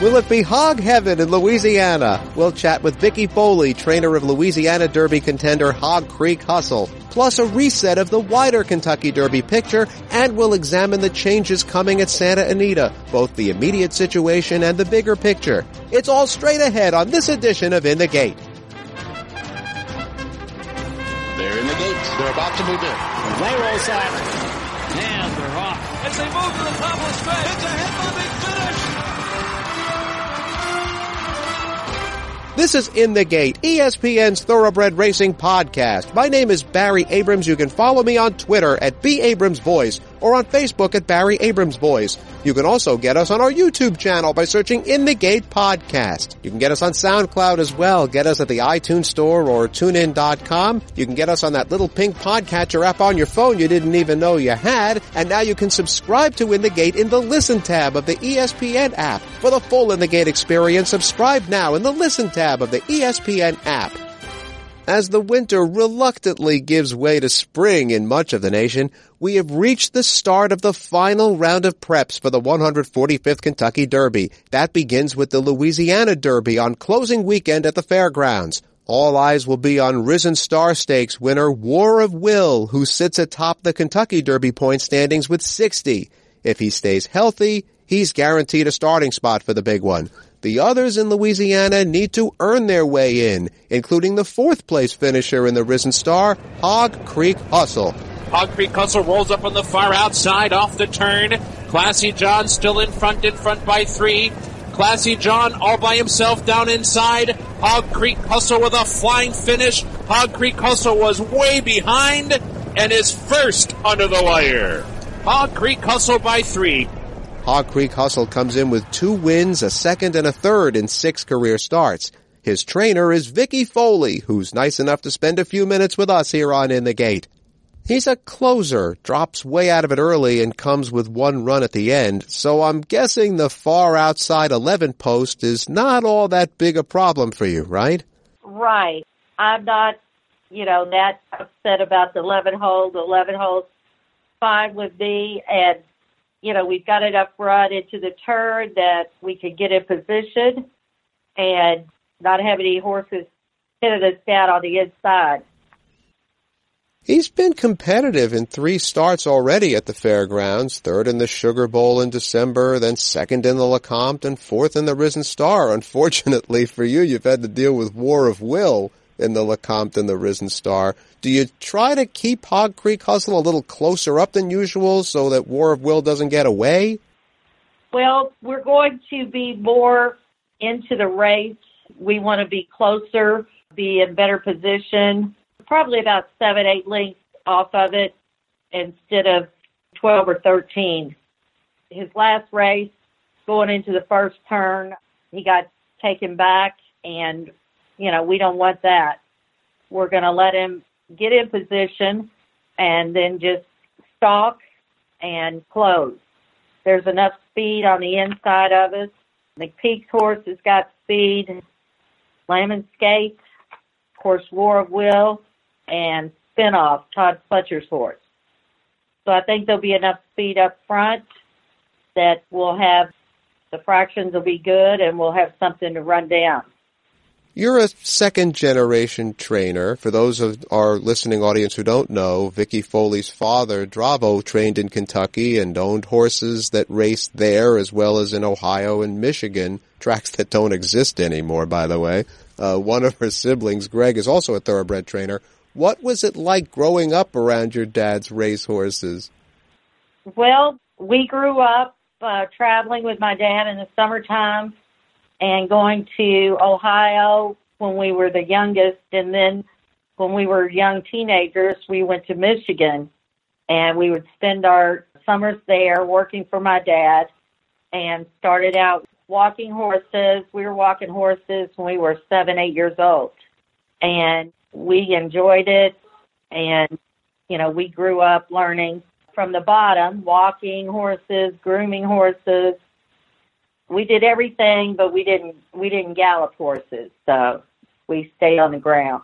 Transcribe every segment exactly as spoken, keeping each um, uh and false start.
Will it be hog heaven in Louisiana? We'll chat with Vickie Foley, trainer of Louisiana Derby contender Hog Creek Hustle, plus a reset of the wider Kentucky Derby picture, and we'll examine the changes coming at Santa Anita, both the immediate situation and the bigger picture. It's all straight ahead on this edition of In the Gate. They're in the gate. They're about to move in. Layroll side. And they're off. As they move to the top of the stretch, it's a head-bobbing finish. This is In the Gate, E S P N's Thoroughbred Racing podcast. My name is Barry Abrams. You can follow me on Twitter at B Abrams Voice or on Facebook at Barry Abrams Voice. You can also get us on our YouTube channel by searching In the Gate Podcast. You can get us on SoundCloud as well. Get us at the iTunes Store or tune in dot com. You can get us on that little pink podcatcher app on your phone you didn't even know you had. And now you can subscribe to In the Gate in the Listen tab of the E S P N app. For the full In the Gate experience, subscribe now in the Listen tab of the E S P N app. As the winter reluctantly gives way to spring in much of the nation, we have reached the start of the final round of preps for the one hundred forty-fifth Kentucky Derby. That begins with the Louisiana Derby on closing weekend at the fairgrounds. All eyes will be on Risen Star Stakes winner War of Will, who sits atop the Kentucky Derby point standings with sixty. If he stays healthy, he's guaranteed a starting spot for the big one. The others in Louisiana need to earn their way in, including the fourth-place finisher in the Risen Star, Hog Creek Hustle. Hog Creek Hustle rolls up on the far outside, off the turn. Classy John still in front, in front by three. Classy John all by himself down inside. Hog Creek Hustle with a flying finish. Hog Creek Hustle was way behind and is first under the wire. Hog Creek Hustle by three. Hog Creek Hustle comes in with two wins, a second, and a third in six career starts. His trainer is Vickie Foley, who's nice enough to spend a few minutes with us here on In the Gate. He's a closer, drops way out of it early, and comes with one run at the end, so I'm guessing the far outside eleven post is not all that big a problem for you, right? Right. I'm not, you know, that upset about the eleven hole. The eleven hole's fine with me, and you know, we've got enough run into the turn that we can get in position and not have any horses hitting us down on the inside. He's been competitive in three starts already at the fairgrounds, third in the Sugar Bowl in December, then second in the LeCompte, and fourth in the Risen Star. Unfortunately for you, you've had to deal with War of Will in the LeCompte and the Risen Star. Do you try to keep Hog Creek Hustle a little closer up than usual so that War of Will doesn't get away? Well, we're going to be more into the race. We want to be closer, be in better position, probably about seven, eight lengths off of it instead of twelve or thirteen. His last race, going into the first turn, he got taken back, and you know, we don't want that. We're going to let him get in position and then just stalk and close. There's enough speed on the inside of us. McPeak's horse has got speed. Lamon's Skate, of course, War of Will, and Spinoff, Todd Fletcher's horse. So I think there'll be enough speed up front that we'll have, the fractions will be good and we'll have something to run down. You're a second-generation trainer. For those of our listening audience who don't know, Vickie Foley's father, Dravo, trained in Kentucky and owned horses that raced there as well as in Ohio and Michigan, tracks that don't exist anymore, by the way. Uh, one of her siblings, Greg, is also a thoroughbred trainer. What was it like growing up around your dad's racehorses? Well, we grew up uh, traveling with my dad in the summertime, and going to Ohio when we were the youngest. And then when we were young teenagers, we went to Michigan. And we would spend our summers there working for my dad. And started out walking horses. We were walking horses when we were seven, eight years old. And we enjoyed it. And, you know, we grew up learning from the bottom, walking horses, grooming horses. We did everything, but we didn't we didn't gallop horses, so we stayed on the ground.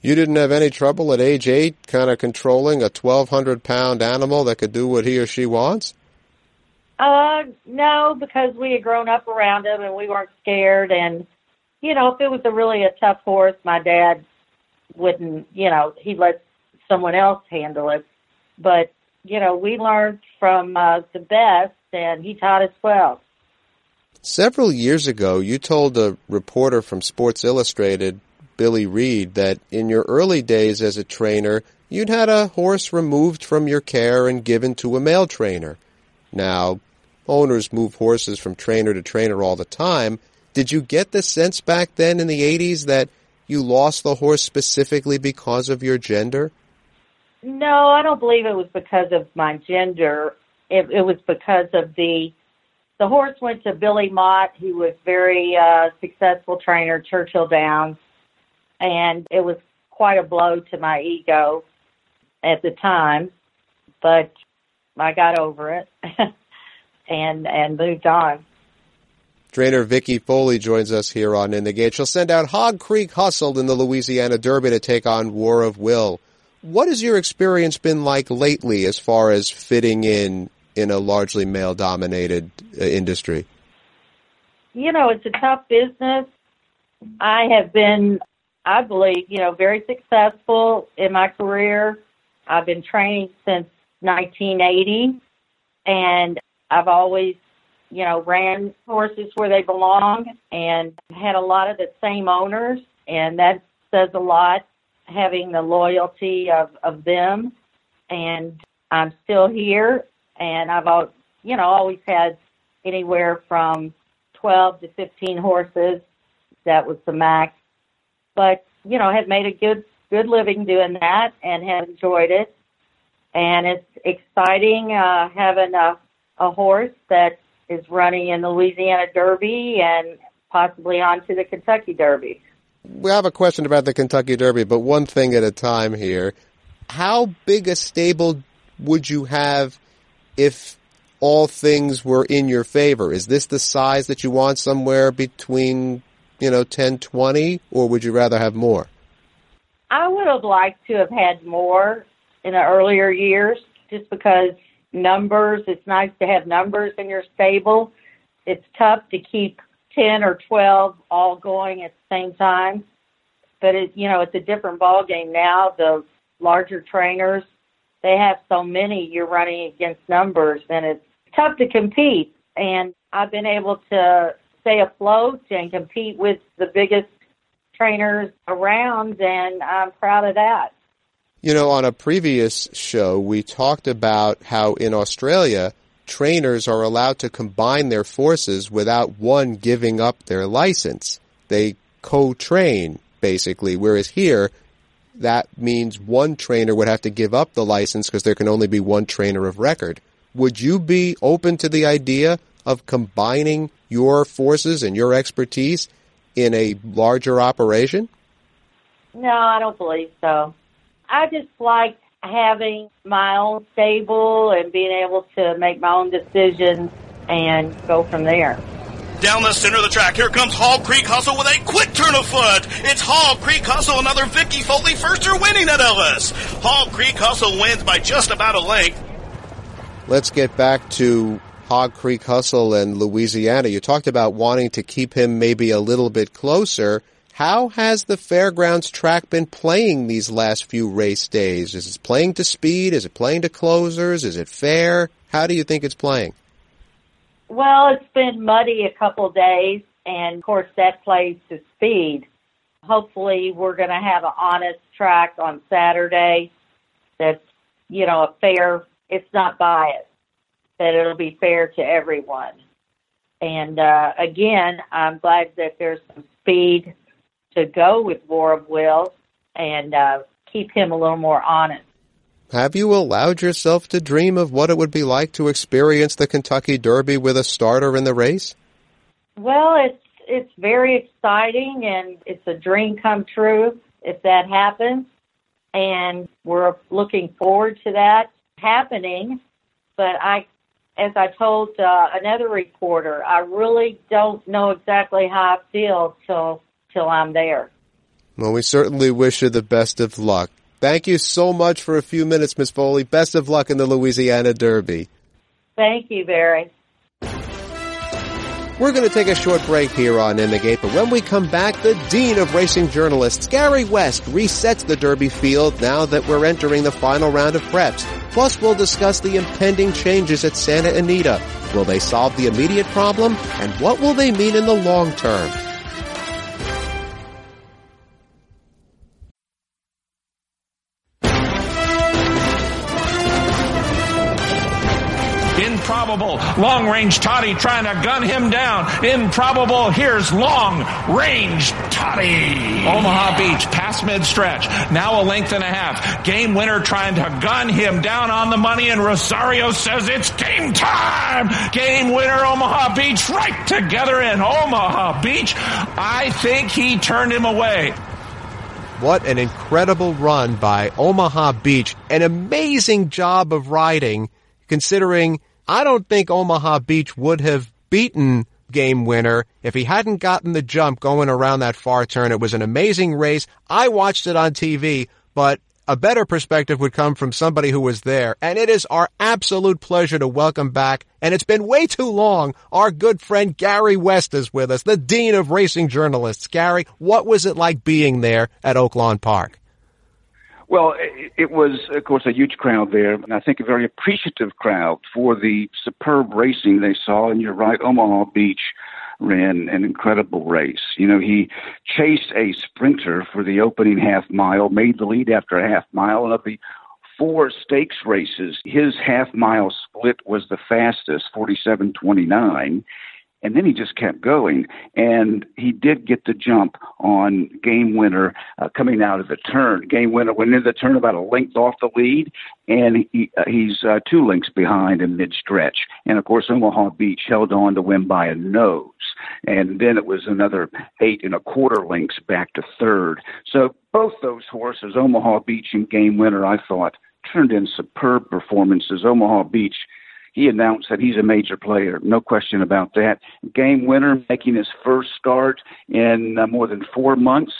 You didn't have any trouble at age eight kind of controlling a twelve hundred pound animal that could do what he or she wants? Uh, no, because we had grown up around him and we weren't scared. And, you know, if it was a really a tough horse, my dad wouldn't, you know, he'd let someone else handle it. But, you know, we learned from uh, the best, and he taught us well. Several years ago, you told a reporter from Sports Illustrated, Billy Reed, that in your early days as a trainer, you'd had a horse removed from your care and given to a male trainer. Now, owners move horses from trainer to trainer all the time. Did you get the sense back then in the eighties that you lost the horse specifically because of your gender? No, I don't believe it was because of my gender. It, it was because of the, the horse went to Billy Mott, who was very uh, successful trainer, Churchill Downs, and it was quite a blow to my ego at the time, but I got over it and and moved on. Trainer Vickie Foley joins us here on In the Gate. She'll send out Hog Creek Hustle in the Louisiana Derby to take on War of Will. What has your experience been like lately as far as fitting in in a largely male-dominated uh, industry? You know, it's a tough business. I have been, I believe, you know, very successful in my career. I've been training since nineteen eighty, and I've always, you know, ran horses where they belong and had a lot of the same owners, and that says a lot, having the loyalty of, of them. And I'm still here, and I've, you know, always had anywhere from twelve to fifteen horses. That was the max. But, you know, have made a good good living doing that and have enjoyed it. And it's exciting uh, having a, a horse that is running in the Louisiana Derby and possibly on to the Kentucky Derby. We have a question about the Kentucky Derby, but one thing at a time here. How big a stable would you have if all things were in your favor? Is this the size that you want, somewhere between, you know, ten, twenty, or would you rather have more? I would have liked to have had more in the earlier years, just because numbers, it's nice to have numbers in your stable. It's tough to keep ten or twelve all going at the same time. But, it, you know, it's a different ballgame now. The larger trainers, they have so many, you're running against numbers, and it's tough to compete. And I've been able to stay afloat and compete with the biggest trainers around, and I'm proud of that. You know, on a previous show, we talked about how in Australia, trainers are allowed to combine their forces without one giving up their license. They co-train, basically, whereas here, that means one trainer would have to give up the license because there can only be one trainer of record. Would you be open to the idea of combining your forces and your expertise in a larger operation? No, I don't believe so. I just like having my own stable and being able to make my own decisions and go from there. Down the center of the track, here comes Hog Creek Hustle with a quick turn of foot. It's Hog Creek Hustle, another Vickie Foley firster winning at Ellis. Hog Creek Hustle wins by just about a length. Let's get back to Hog Creek Hustle and Louisiana. You talked about wanting to keep him maybe a little bit closer. How has the fairgrounds track been playing these last few race days? Is it playing to speed? Is it playing to closers? Is it fair? How do you think it's playing? Well, it's been muddy a couple of days, and of course that plays to speed. Hopefully we're going to have an honest track on Saturday that's, you know, a fair, it's not biased, that it'll be fair to everyone. And uh, again, I'm glad that there's some speed to go with War of Will and uh, keep him a little more honest. Have you allowed yourself to dream of what it would be like to experience the Kentucky Derby with a starter in the race? Well, it's it's very exciting, and it's a dream come true if that happens. And we're looking forward to that happening. But I As I told uh, another reporter, I really don't know exactly how I feel till till I'm there. Well, we certainly wish you the best of luck. Thank you so much for a few minutes, Miss Foley. Best of luck in the Louisiana Derby. Thank you, Barry. We're going to take a short break here on In the Gate, but when we come back, the Dean of Racing Journalists, Gary West, resets the Derby field now that we're entering the final round of preps. Plus, we'll discuss the impending changes at Santa Anita. Will they solve the immediate problem? And what will they mean in the long term? Long-range Toddy trying to gun him down. Improbable. Here's long-range Toddy. Omaha Beach, past mid-stretch. Now a length and a half. Game Winner trying to gun him down on the money, and Rosario says it's game time. Game Winner, Omaha Beach, right together in Omaha Beach. I think he turned him away. What an incredible run by Omaha Beach. An amazing job of riding, considering I don't think Omaha Beach would have beaten Game Winner if he hadn't gotten the jump going around that far turn. It was an amazing race. I watched it on T V, but a better perspective would come from somebody who was there. And it is our absolute pleasure to welcome back, and it's been way too long, our good friend Gary West is with us, the Dean of Racing Journalists. Gary, what was it like being there at Oaklawn Park? Well, it was, of course, a huge crowd there, and I think a very appreciative crowd for the superb racing they saw. And you're right, Omaha Beach ran an incredible race. You know, he chased a sprinter for the opening half mile, made the lead after a half mile, and of the four stakes races, his half-mile split was the fastest, forty-seven twenty-nine. And then he just kept going, and he did get the jump on Game Winner uh, coming out of the turn. Game Winner went into the turn about a length off the lead, and he, uh, he's uh, two lengths behind in mid-stretch. And, of course, Omaha Beach held on to win by a nose, and then it was another eight and a quarter lengths back to third. So both those horses, Omaha Beach and Game Winner, I thought, turned in superb performances. Omaha Beach, he announced that he's a major player, no question about that. Game Winner making his first start in uh, more than four months.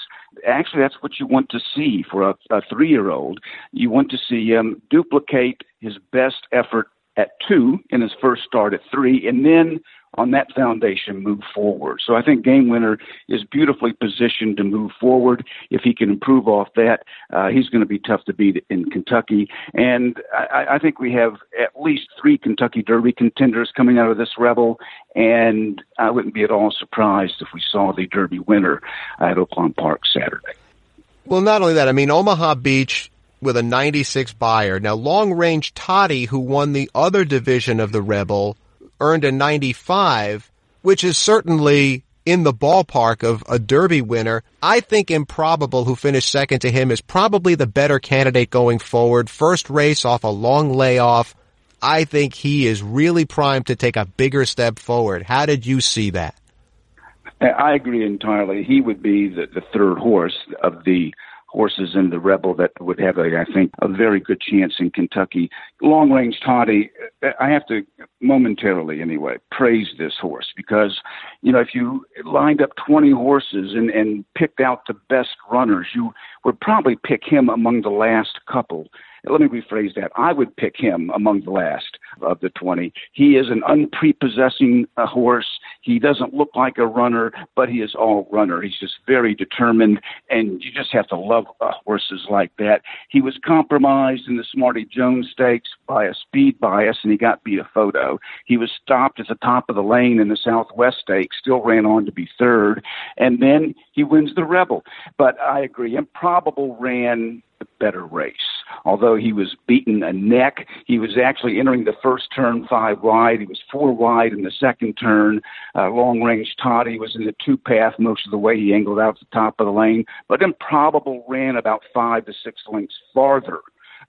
Actually, that's what you want to see for a, a three-year-old. You want to see him duplicate his best effort at two in his first start at three, and then on that foundation move forward. So I think Game Winner is beautifully positioned to move forward. If he can improve off that, uh, he's going to be tough to beat in Kentucky. And I, I think we have at least three Kentucky Derby contenders coming out of this Rebel, and I wouldn't be at all surprised if we saw the Derby winner at Oaklawn Park Saturday. Well, not only that, I mean, Omaha Beach with a ninety-six buyer. Now, long-range Toddy, who won the other division of the Rebel, earned a ninety-five, which is certainly in the ballpark of a Derby winner. I think Improbable, who finished second to him, is probably the better candidate going forward. First race off a long layoff. I think he is really primed to take a bigger step forward. How did you see that? I agree entirely. He would be the, the third horse of the horses in the Rebel that would have, a, I think, a very good chance in Kentucky. Long-range Toddy, I have to momentarily, anyway, praise this horse because, you know, if you lined up twenty horses and, and picked out the best runners, you would probably pick him among the last couple. Let me rephrase that. I would pick him among the last of the twenty. He is an unprepossessing uh, horse. He doesn't look like a runner, but he is all runner. He's just very determined, and you just have to love uh, horses like that. He was compromised in the Smarty Jones Stakes by a speed bias, and he got beat a photo. He was stopped at the top of the lane in the Southwest Stakes, still ran on to be third, and then he wins the Rebel. But I agree, Improbable ran the better race. Although he was beaten a neck, he was actually entering the first turn five wide. He was four wide in the second turn. Uh, long-range Toddy was in the two-path most of the way. He angled out at the top of the lane. But Improbable ran about five to six lengths farther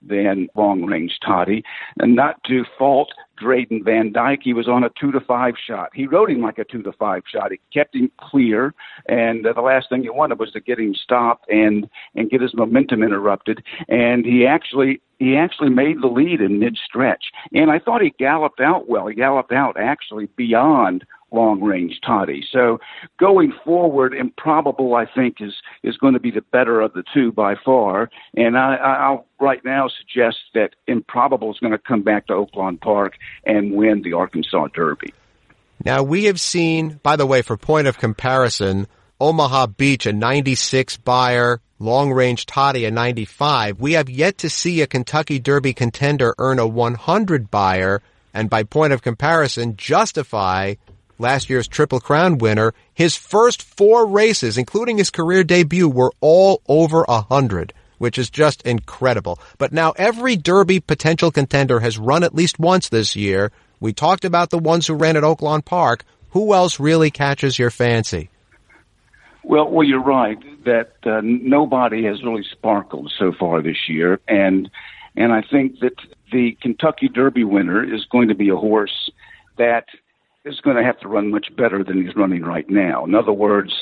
than long-range Toddy. And not to fault Drayden Van Dyke, he was on a two to five shot. He rode him like a two to five shot. He kept him clear, and uh, the last thing you wanted was to get him stopped and, and get his momentum interrupted. And he actually he actually made the lead in mid-stretch. And I thought he galloped out well. He galloped out actually beyond long-range Toddy. So going forward, Improbable, I think, is is going to be the better of the two by far. And I, I'll right now suggest that Improbable is going to come back to Oaklawn Park and win the Arkansas Derby. Now, we have seen, by the way, for point of comparison, Omaha Beach, a ninety-six buyer, long-range Toddy, a ninety-five. We have yet to see a Kentucky Derby contender earn a one hundred buyer. And by point of comparison, Justify, last year's Triple Crown winner, his first four races, including his career debut, were all over one hundred, which is just incredible. But now every Derby potential contender has run at least once this year. We talked about the ones who ran at Oaklawn Park. Who else really catches your fancy? Well, well, you're right that uh, nobody has really sparkled so far this year, and and I think that the Kentucky Derby winner is going to be a horse that is going to have to run much better than he's running right now. In other words,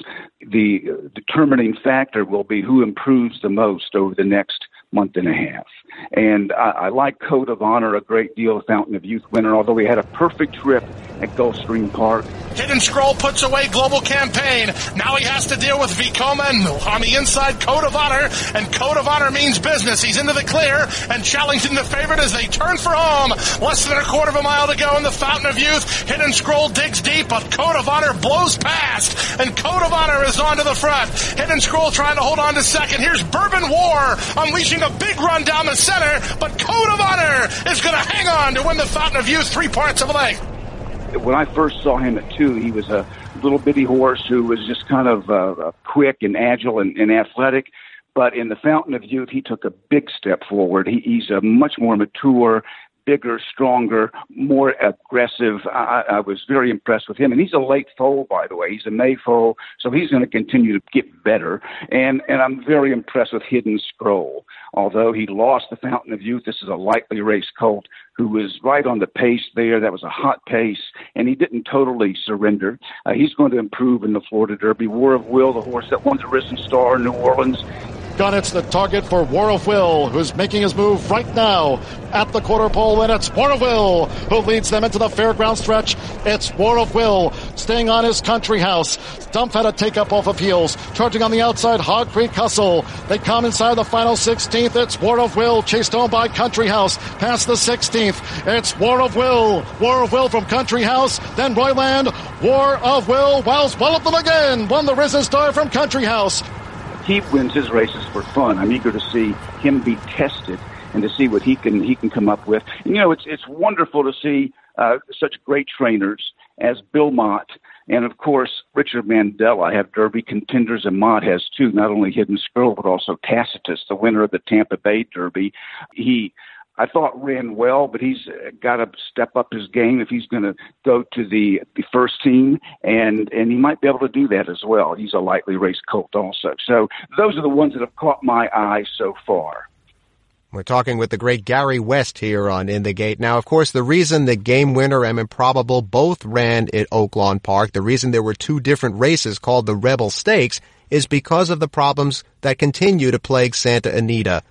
the determining factor will be who improves the most over the next month and a half. And I, I like Code of Honor a great deal, Fountain of Youth winner, although he had a perfect trip at Gulfstream Park. Hidden Scroll puts away Global Campaign. Now he has to deal with Vicoma and on the inside Code of Honor, and Code of Honor means business. He's into the clear, and Challenging the favorite as they turn for home. Less than a quarter of a mile to go in the Fountain of Youth. Hidden Scroll digs deep, but Code of Honor blows past, and Code of Honor is on to the front. Hidden Scroll trying to hold on to second. Here's Bourbon War unleashing a big run down the center, but Code of Honor is going to hang on to win the Fountain of Youth three parts of a length. When I first saw him at two, he was a little bitty horse who was just kind of uh, quick and agile and, and athletic. But in the Fountain of Youth, he took a big step forward. He, he's a much more mature, bigger, stronger, more aggressive. I, I was very impressed with him. And he's a late foal, by the way. He's a May foal, so he's going to continue to get better. And and I'm very impressed with Hidden Scroll. Although he lost the Fountain of Youth, this is a lightly raced colt who was right on the pace there. That was a hot pace, and he didn't totally surrender. Uh, he's going to improve in the Florida Derby. War of Will, the horse that won the Risen Star in New Orleans, Gunnett's the target for War of Will, who's making his move right now at the quarter pole, and it's War of Will who leads them into the fairground stretch. It's War of Will staying on his Country House. Stumpf had a take-up off of heels, charging on the outside, Hog Creek Hustle. They come inside the final sixteenth. It's War of Will, chased home by Country House, past the sixteenth. It's War of Will. War of Will from Country House, then Royland. War of Will wows well up them again. Won the Risen Star from Country House. He wins his races for fun. I'm eager to see him be tested and to see what he can he can come up with. And, you know, it's it's wonderful to see uh, such great trainers as Bill Mott and, of course, Richard Mandel. I have Derby contenders, and Mott has, too, not only Hidden Scroll but also Tacitus, the winner of the Tampa Bay Derby. He, I thought, ran well, but he's got to step up his game if he's going to go to the, the first team, and, and he might be able to do that as well. He's a lightly raced colt also. So those are the ones that have caught my eye so far. We're talking with the great Gary West here on In the Gate. Now, of course, the reason that Game Winner and Improbable both ran at Oaklawn Park, the reason there were two different races called the Rebel Stakes, is because of the problems that continue to plague Santa Anita.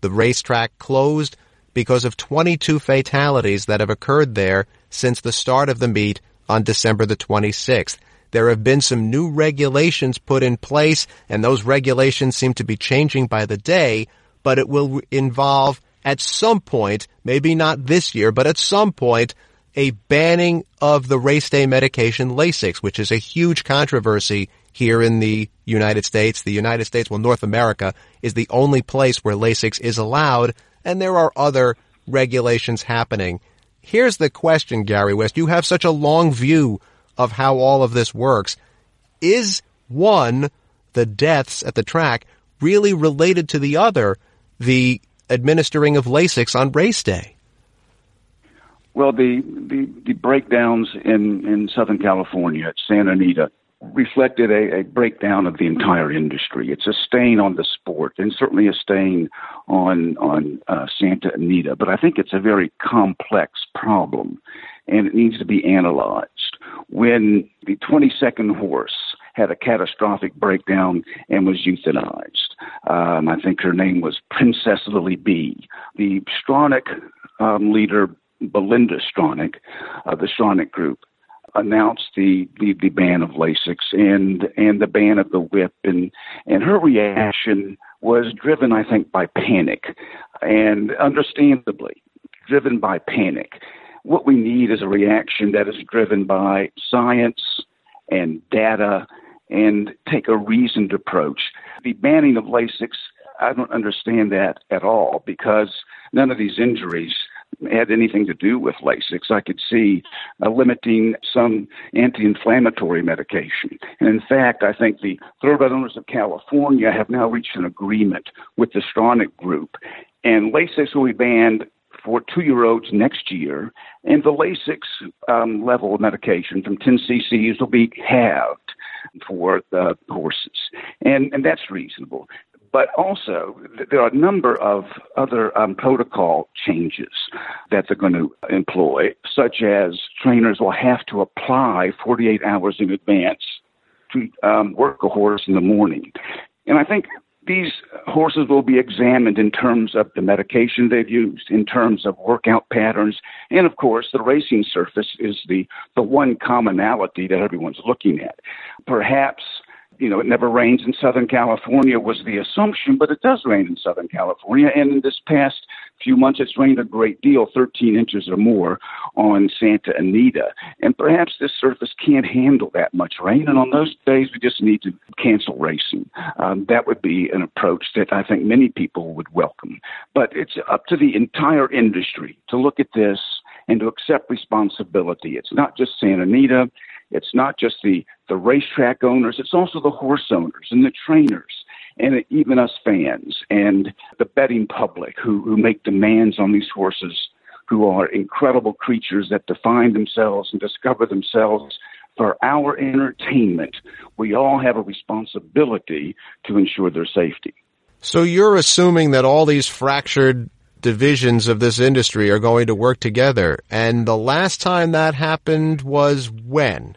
The racetrack closed because of twenty-two fatalities that have occurred there since the start of the meet on December the twenty-sixth. There have been some new regulations put in place, and those regulations seem to be changing by the day, but it will involve at some point, maybe not this year, but at some point, a banning of the race day medication Lasix, which is a huge controversy here in the United States. The United States, well, North America, is the only place where Lasix is allowed, and there are other regulations happening. Here's the question, Gary West. You have such a long view of how all of this works. Is one, the deaths at the track, really related to the other, the administering of Lasix on race day? Well, the the, the breakdowns in, in Southern California at Santa Anita reflected a, a breakdown of the entire industry. It's a stain on the sport, and certainly a stain on on uh, Santa Anita. But I think it's a very complex problem, and it needs to be analyzed. When the twenty-second horse had a catastrophic breakdown and was euthanized, um, I think her name was Princess Lily B. The Stronach um, leader, Belinda Stronach, of the Stronach Group, announced the, the, the ban of Lasix and and the ban of the whip, and and her reaction was driven, I think, by panic, and understandably driven by panic. What we need is a reaction that is driven by science and data and take a reasoned approach. The banning of Lasix, I don't understand that at all, because none of these injuries had anything to do with Lasix. I could see uh, limiting some anti-inflammatory medication. And in fact, I think the thoroughbred owners of California have now reached an agreement with the Stronach Group. And Lasix will be banned for two-year-olds next year. And the Lasix um, level of medication from ten cc's will be halved for the horses. And, and that's reasonable. But also, there are a number of other um, protocol changes that they're going to employ, such as trainers will have to apply forty-eight hours in advance to um, work a horse in the morning. And I think these horses will be examined in terms of the medication they've used, in terms of workout patterns, and, of course, the racing surface is the, the one commonality that everyone's looking at. Perhaps, you know, it never rains in Southern California was the assumption, but it does rain in Southern California. And in this past few months, it's rained a great deal, thirteen inches or more on Santa Anita. And perhaps this surface can't handle that much rain. And on those days, we just need to cancel racing. Um, that would be an approach that I think many people would welcome. But it's up to the entire industry to look at this and to accept responsibility. It's not just Santa Anita. It's not just the, the racetrack owners. It's also the horse owners and the trainers and even us fans and the betting public who, who make demands on these horses, who are incredible creatures that define themselves and discover themselves for our entertainment. We all have a responsibility to ensure their safety. So you're assuming that all these fractured divisions of this industry are going to work together. And the last time that happened was when?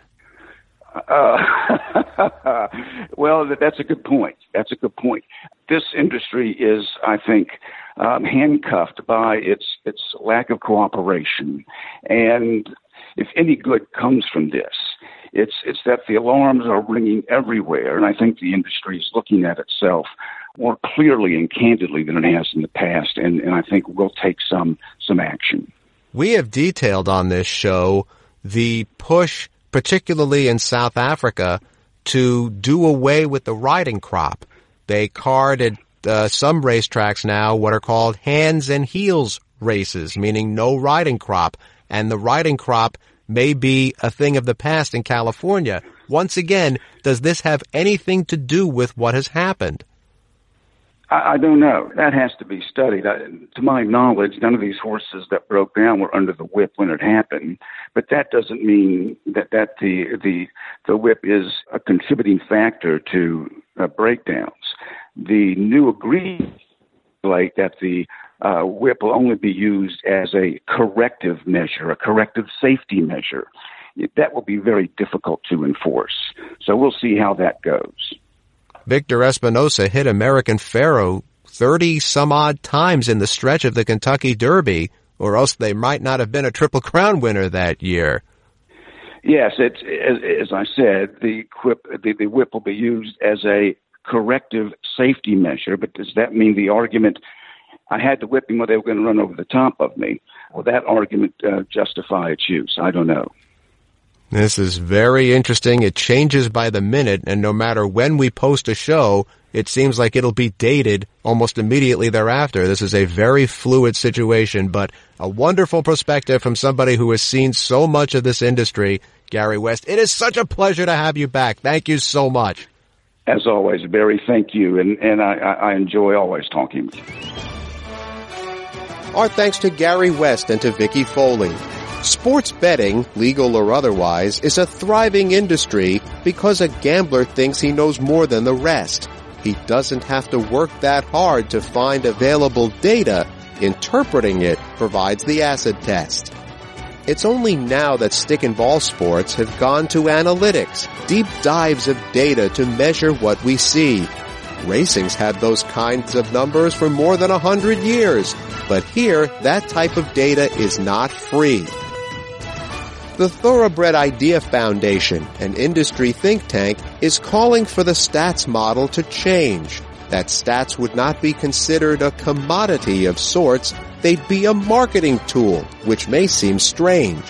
Uh, well, that's a good point. That's a good point. This industry is, I think, um, handcuffed by its, its lack of cooperation. And if any good comes from this, it's, it's that the alarms are ringing everywhere. And I think the industry is looking at itself more clearly and candidly than it has in the past, and, and I think we'll take some some action. We have detailed on this show the push, particularly in South Africa, to do away with the riding crop. They card at uh, some racetracks now what are called hands and heels races, meaning no riding crop, and the riding crop may be a thing of the past in California. Once again, does this have anything to do with what has happened? I don't know. That has to be studied. I, to my knowledge, none of these horses that broke down were under the whip when it happened. But that doesn't mean that, that the, the the whip is a contributing factor to uh, breakdowns. The new agreement, like that the uh, whip will only be used as a corrective measure, a corrective safety measure. That will be very difficult to enforce. So we'll see how that goes. Victor Espinosa hit American Pharaoh thirty-some-odd times in the stretch of the Kentucky Derby, or else they might not have been a Triple Crown winner that year. Yes, it's, as I said, the whip, the, the whip will be used as a corrective safety measure, but does that mean the argument, I had the whipping where they were going to run over the top of me? Will that argument uh, justify its use? I don't know. This is very interesting. It changes by the minute, and no matter when we post a show, it seems like it'll be dated almost immediately thereafter. This is a very fluid situation, but a wonderful perspective from somebody who has seen so much of this industry, Gary West. It is such a pleasure to have you back. Thank you so much. As always, Barry, thank you, and, and I, I enjoy always talking with you. Our thanks to Gary West and to Vickie Foley. Sports betting, legal or otherwise, is a thriving industry because a gambler thinks he knows more than the rest. He doesn't have to work that hard to find available data. Interpreting it provides the acid test. It's only now that stick and ball sports have gone to analytics, deep dives of data to measure what we see. Racing's had those kinds of numbers for more than a hundred years, but here, that type of data is not free. The Thoroughbred Idea Foundation, an industry think tank, is calling for the stats model to change, that stats would not be considered a commodity of sorts, they'd be a marketing tool, which may seem strange.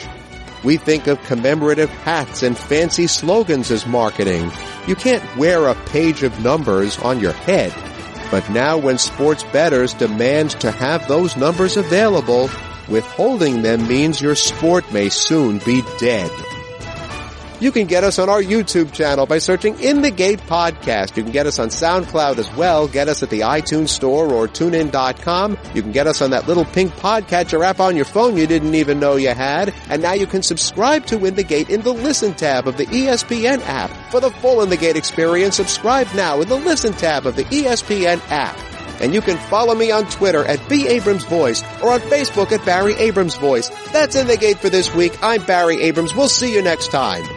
We think of commemorative hats and fancy slogans as marketing. You can't wear a page of numbers on your head. But now when sports bettors demand to have those numbers available, withholding them means your sport may soon be dead. You can get us on our YouTube channel by searching In the Gate Podcast. You can get us on SoundCloud as well. Get us at the iTunes Store or tune in dot com. You can get us on that little pink podcatcher app on your phone you didn't even know you had. And now you can subscribe to In the Gate in the Listen tab of the E S P N app. For the full In the Gate experience, subscribe now in the Listen tab of the E S P N app. And you can follow me on Twitter at B. Abrams Voice or on Facebook at Barry Abrams Voice. That's In the Gate for this week. I'm Barry Abrams. We'll see you next time.